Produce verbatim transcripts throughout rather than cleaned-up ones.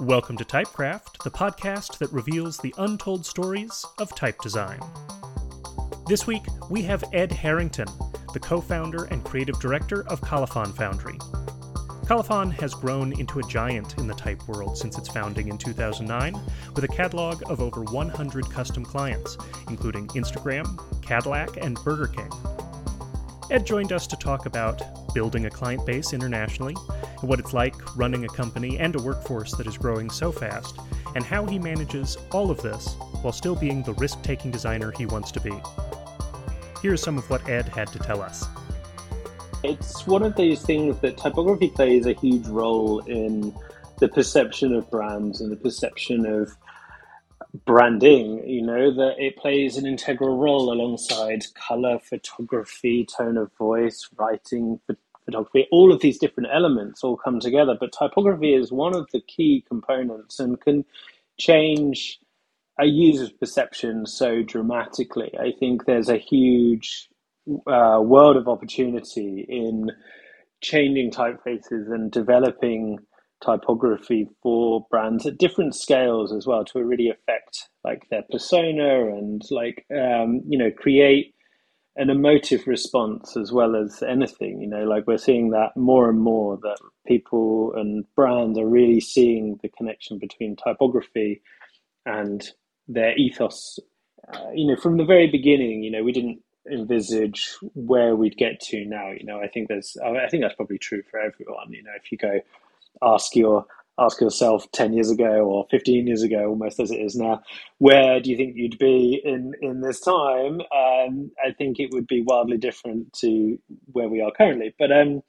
Welcome to TypeCraft, the podcast that reveals the untold stories of type design. This week, we have Edd Harrington, the co-founder and creative director of Colophon Foundry. Colophon has grown into a giant in the type world since its founding in two thousand nine, with a catalog of over one hundred custom clients, including Instagram, Cadillac, and Burger King. Ed joined us to talk about building a client base internationally, what it's like running a company and a workforce that is growing so fast, and how he manages all of this while still being the risk-taking designer he wants to be. Here's some of what Ed had to tell us. It's one of those things that typography plays a huge role in the perception of brands and the perception of branding, you know, that it plays an integral role alongside color, photography, tone of voice, writing, photography. All of these different elements all come together, but typography is one of the key components and can change a user's perception so dramatically. I think there's a huge uh, world of opportunity in changing typefaces and developing typography for brands at different scales as well, to really affect like their persona and like um you know create an emotive response as well as anything. You know, like we're seeing that more and more, that people and brands are really seeing the connection between typography and their ethos. Uh, you know, from the very beginning, you know, we didn't envisage where we'd get to now. You know, I think there's I think that's probably true for everyone. You know, if you go Ask your ask yourself ten years ago or fifteen years ago, almost as it is now, where do you think you'd be in, in this time? Um, I think it would be wildly different to where we are currently. But um,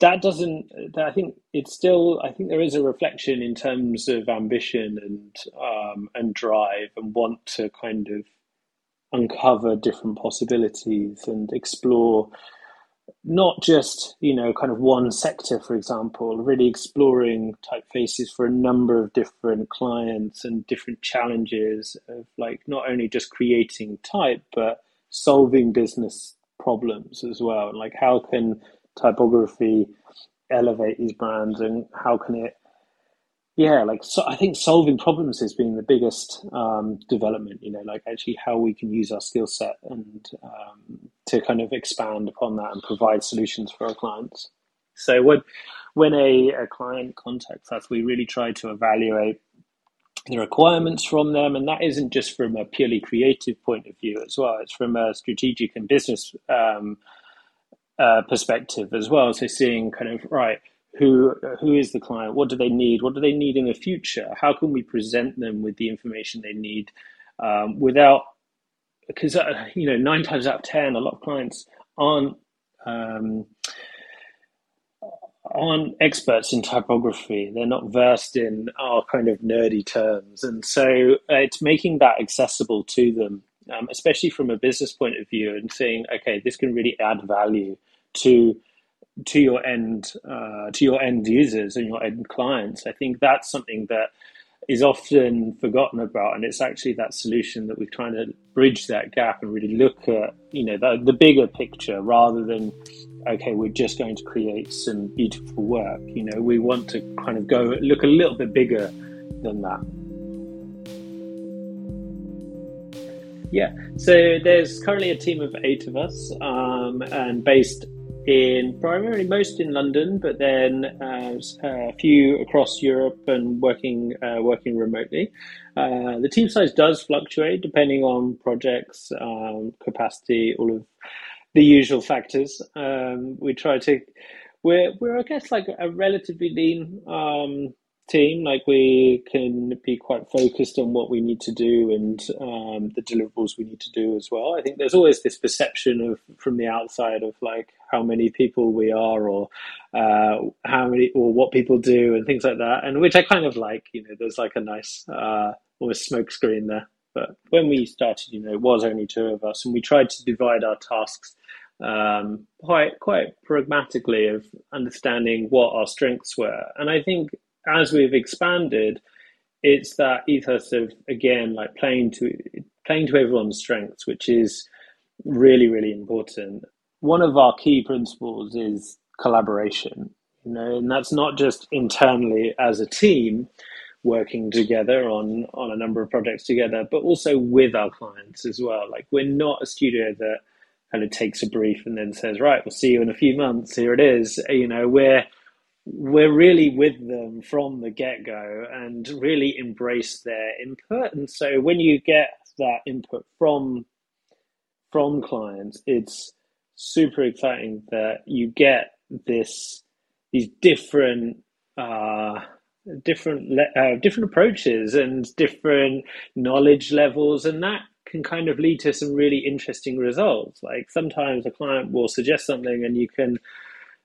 that doesn't, that I think it's still, I think there is a reflection in terms of ambition and um, and drive and want to kind of uncover different possibilities and explore not just, you know, kind of one sector, for example, really exploring typefaces for a number of different clients and different challenges of like not only just creating type, but solving business problems as well. And like, how can typography elevate these brands and how can it, yeah, like, so I think solving problems has been the biggest um, development, you know, like actually how we can use our skill set and um, to kind of expand upon that and provide solutions for our clients. So when when a, a client contacts us, we really try to evaluate the requirements from them. And that isn't just from a purely creative point of view as well. It's from a strategic and business um, uh, perspective as well. So seeing kind of, right, Who who is the client? What do they need? What do they need in the future? How can we present them with the information they need um, without, because, uh, you know, nine times out of ten, a lot of clients aren't, um, aren't experts in typography. They're not versed in our kind of nerdy terms. And so uh, it's making that accessible to them, um, especially from a business point of view, and saying, okay, this can really add value to to your end uh, to your end users and your end clients. I think that's something that is often forgotten about, and it's actually that solution that we're trying to bridge that gap and really look at, you know, the, the bigger picture rather than, okay, we're just going to create some beautiful work. You know, we want to kind of go look a little bit bigger than that. Yeah, so there's currently a team of eight of us um, and based in primarily most in London, but then uh, a few across Europe and working uh, working remotely. Uh, the team size does fluctuate depending on projects, um, capacity, all of the usual factors. Um, we try to, we're, we're I guess like a relatively lean um, team. Like we can be quite focused on what we need to do and um, the deliverables we need to do as well. I think there's always this perception of from the outside of like how many people we are or uh, how many or what people do and things like that, and which I kind of like. You know, there's like a nice uh, almost smoke screen there. But when we started, you know, it was only two of us, and we tried to divide our tasks um, quite quite pragmatically of understanding what our strengths were. And I think as we've expanded, it's that ethos of, again, like playing to playing to everyone's strengths, which is really, really important. One of our key principles is collaboration, you know, and that's not just internally as a team, working together on, on a number of projects together, but also with our clients as well. Like, we're not a studio that kind of takes a brief and then says, right, we'll see you in a few months, here it is. You know, we're, we're really with them from the get-go and really embrace their input. And so when you get that input from, from clients, it's super exciting that you get this, these different, uh, different, uh, different approaches and different knowledge levels. And that can kind of lead to some really interesting results. Like, sometimes a client will suggest something and you can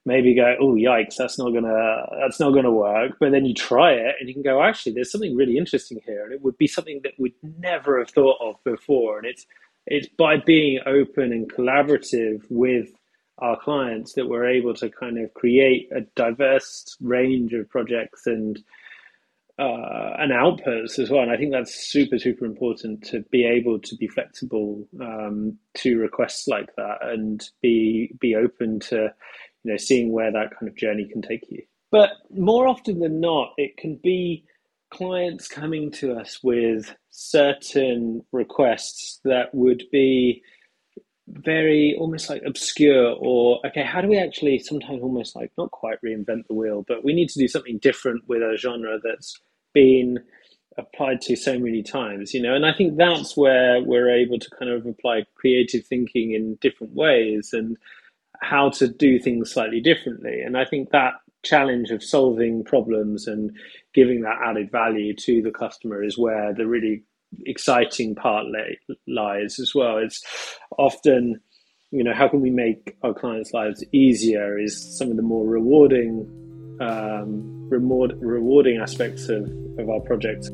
maybe go, oh, yikes, that's not gonna, that's not gonna work. But then you try it and you can go, actually, there's something really interesting here. And it would be something that we'd never have thought of before. And it's, it's by being open and collaborative with our clients that we're able to kind of create a diverse range of projects and uh, and outputs as well. And I think that's super, super important, to be able to be flexible um, to requests like that and be be open to, you know, seeing where that kind of journey can take you. But more often than not, it can be clients coming to us with certain requests that would be very almost like obscure, or, okay, how do we actually sometimes almost like not quite reinvent the wheel, but we need to do something different with a genre that's been applied to so many times, you know? And I think that's where we're able to kind of apply creative thinking in different ways and how to do things slightly differently. And I think that challenge of solving problems and giving that added value to the customer is where the really exciting part lies as well. It's often, you know, how can we make our clients' lives easier is some of the more rewarding um, reward, rewarding aspects of, of our project.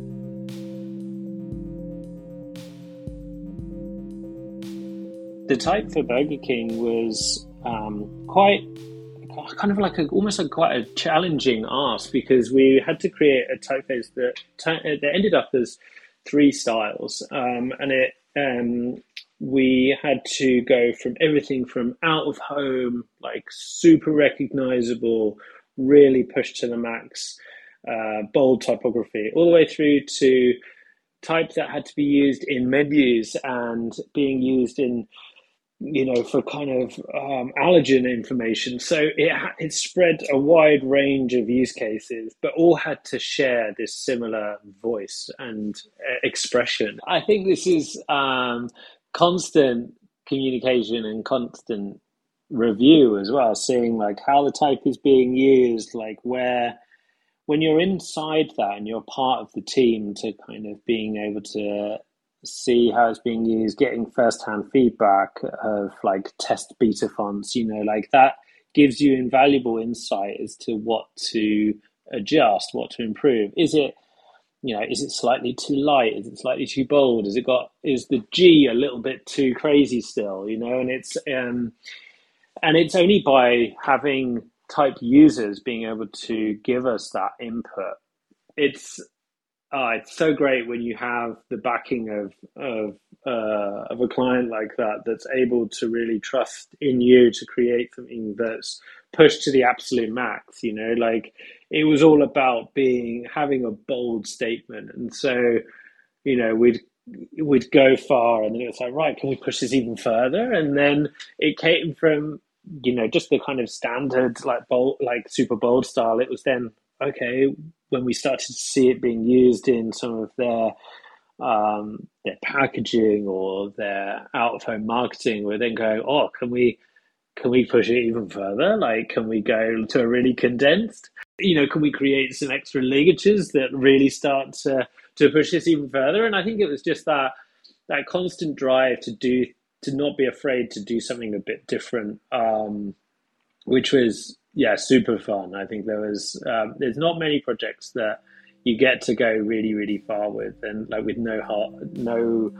The type for Burger King was um, quite kind of like a, almost like quite a challenging ask, because we had to create a typeface that, that ended up as three styles, um, and it um, we had to go from everything from out of home, like super recognizable, really pushed to the max, uh, bold typography, all the way through to type that had to be used in menus and being used in, you know, for kind of um, allergen information. So it, it spread a wide range of use cases, but all had to share this similar voice and uh, expression. I think this is um, constant communication and constant review as well, seeing like how the type is being used, like where, when you're inside that and you're part of the team, to kind of being able to see how it's being used, getting first-hand feedback of like test beta fonts, you know, like that gives you invaluable insight as to what to adjust, what to improve. Is it, you know, is it slightly too light? Is it slightly too bold? Is it got, is the G a little bit too crazy still, you know? And it's, um, and it's only by having type users being able to give us that input. It's, Oh, it's so great when you have the backing of of, uh, of a client like that, that's able to really trust in you to create something that's pushed to the absolute max. You know, like it was all about being having a bold statement, and so, you know, we'd we'd go far, and then it was like, right, can we push this even further? And then it came from, you know, just the kind of standard like bold, like super bold style. It was then, okay, when we started to see it being used in some of their um, their packaging or their out-of-home marketing, we're then going, oh, can we can we push it even further? Like, can we go to a really condensed? You know, can we create some extra ligatures that really start to to push this even further? And I think it was just that that constant drive to do to not be afraid to do something a bit different, um, which was, yeah, super fun. I think there was, um, there's not many projects that you get to go really, really far with, and like with no heart, no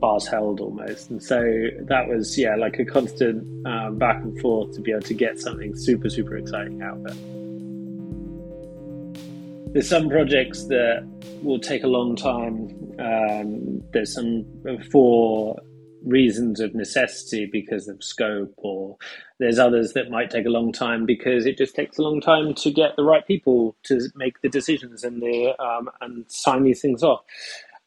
bars held almost. And so that was, yeah, like a constant um, back and forth to be able to get something super, super exciting out of it. There's some projects that will take a long time. Um, there's some for reasons of necessity because of scope, or there's others that might take a long time because it just takes a long time to get the right people to make the decisions and the um, and sign these things off.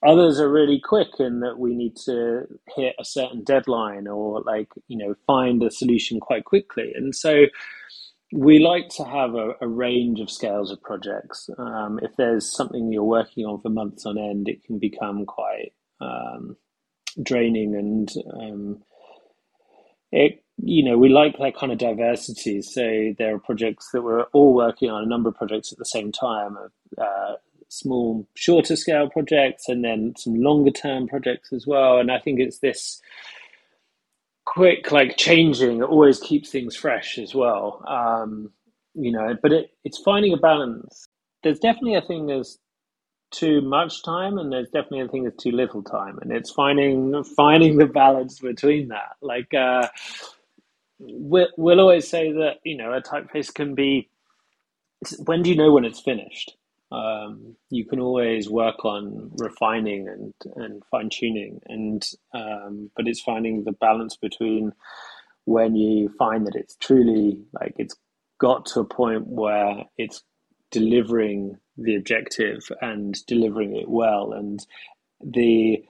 Others are really quick in that we need to hit a certain deadline or like, you know, find a solution quite quickly. And so we like to have a, a range of scales of projects. Um, if there's something you're working on for months on end, it can become quite um, draining. And um, it, you know, we like that kind of diversity. So there are projects that we're all working on, a number of projects at the same time, uh, small, shorter scale projects, and then some longer term projects as well. And I think it's this quick, like, changing that always keeps things fresh as well. Um, you know, but it, it's finding a balance. There's definitely a thing as too much time, and there's definitely a thing as too little time. And it's finding, finding the balance between that. Like, uh, we'll, we'll always say that, you know, a typeface can be, when do you know when it's finished? Um, you can always work on refining and, and fine tuning, and um, but it's finding the balance between when you find that it's truly, like, it's got to a point where it's delivering the objective and delivering it well, and the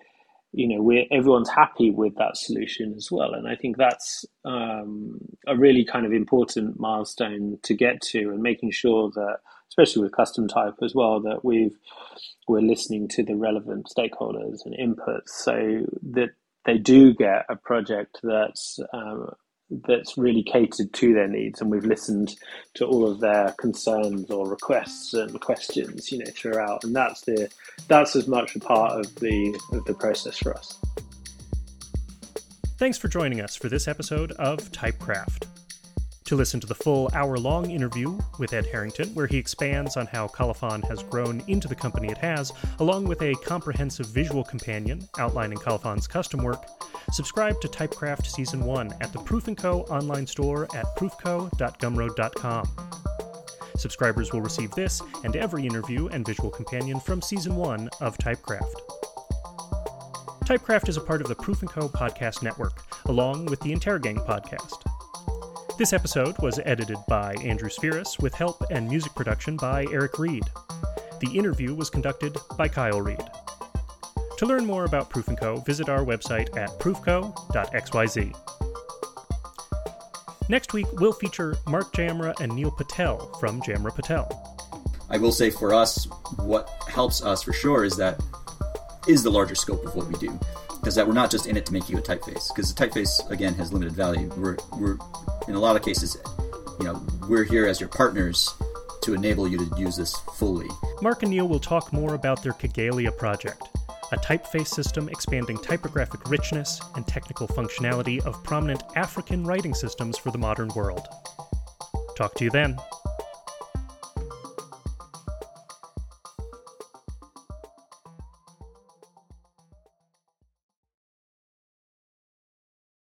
you know we're everyone's happy with that solution as well. And I think that's um, a really kind of important milestone to get to, and making sure that, especially with custom type as well, that we've, we're listening to the relevant stakeholders and inputs so that they do get a project that's um, that's really catered to their needs. And we've listened to all of their concerns or requests and questions, you know, throughout. And that's the that's as much a part of the of the process for us. Thanks for joining us for this episode of TypeCraft. To listen to the full hour-long interview with Edd Harrington, where he expands on how Colophon has grown into the company it has, along with a comprehensive visual companion outlining Colophon's custom work, subscribe to TypeCraft Season one at the Proof and Co. online store at proof co dot gumroad dot com. Subscribers will receive this and every interview and visual companion from Season one of TypeCraft. TypeCraft is a part of the Proof and Co. podcast network, along with the Interrogang podcast. This episode was edited by Andrew Sfiris, with help and music production by Eric Read. The interview was conducted by Kyle Read. To learn more about Proof and Co., visit our website at proof co dot x y z. Next week, we'll feature Mark Jamra and Neil Patel from Jamra Patel. I will say, for us, what helps us for sure is that is the larger scope of what we do. Because that we're not just in it to make you a typeface. Because the typeface, again, has limited value. We're we're in a lot of cases, you know, we're here as your partners to enable you to use this fully. Mark and Neil will talk more about their Kigelia project, a typeface system expanding typographic richness and technical functionality of prominent African writing systems for the modern world. Talk to you then.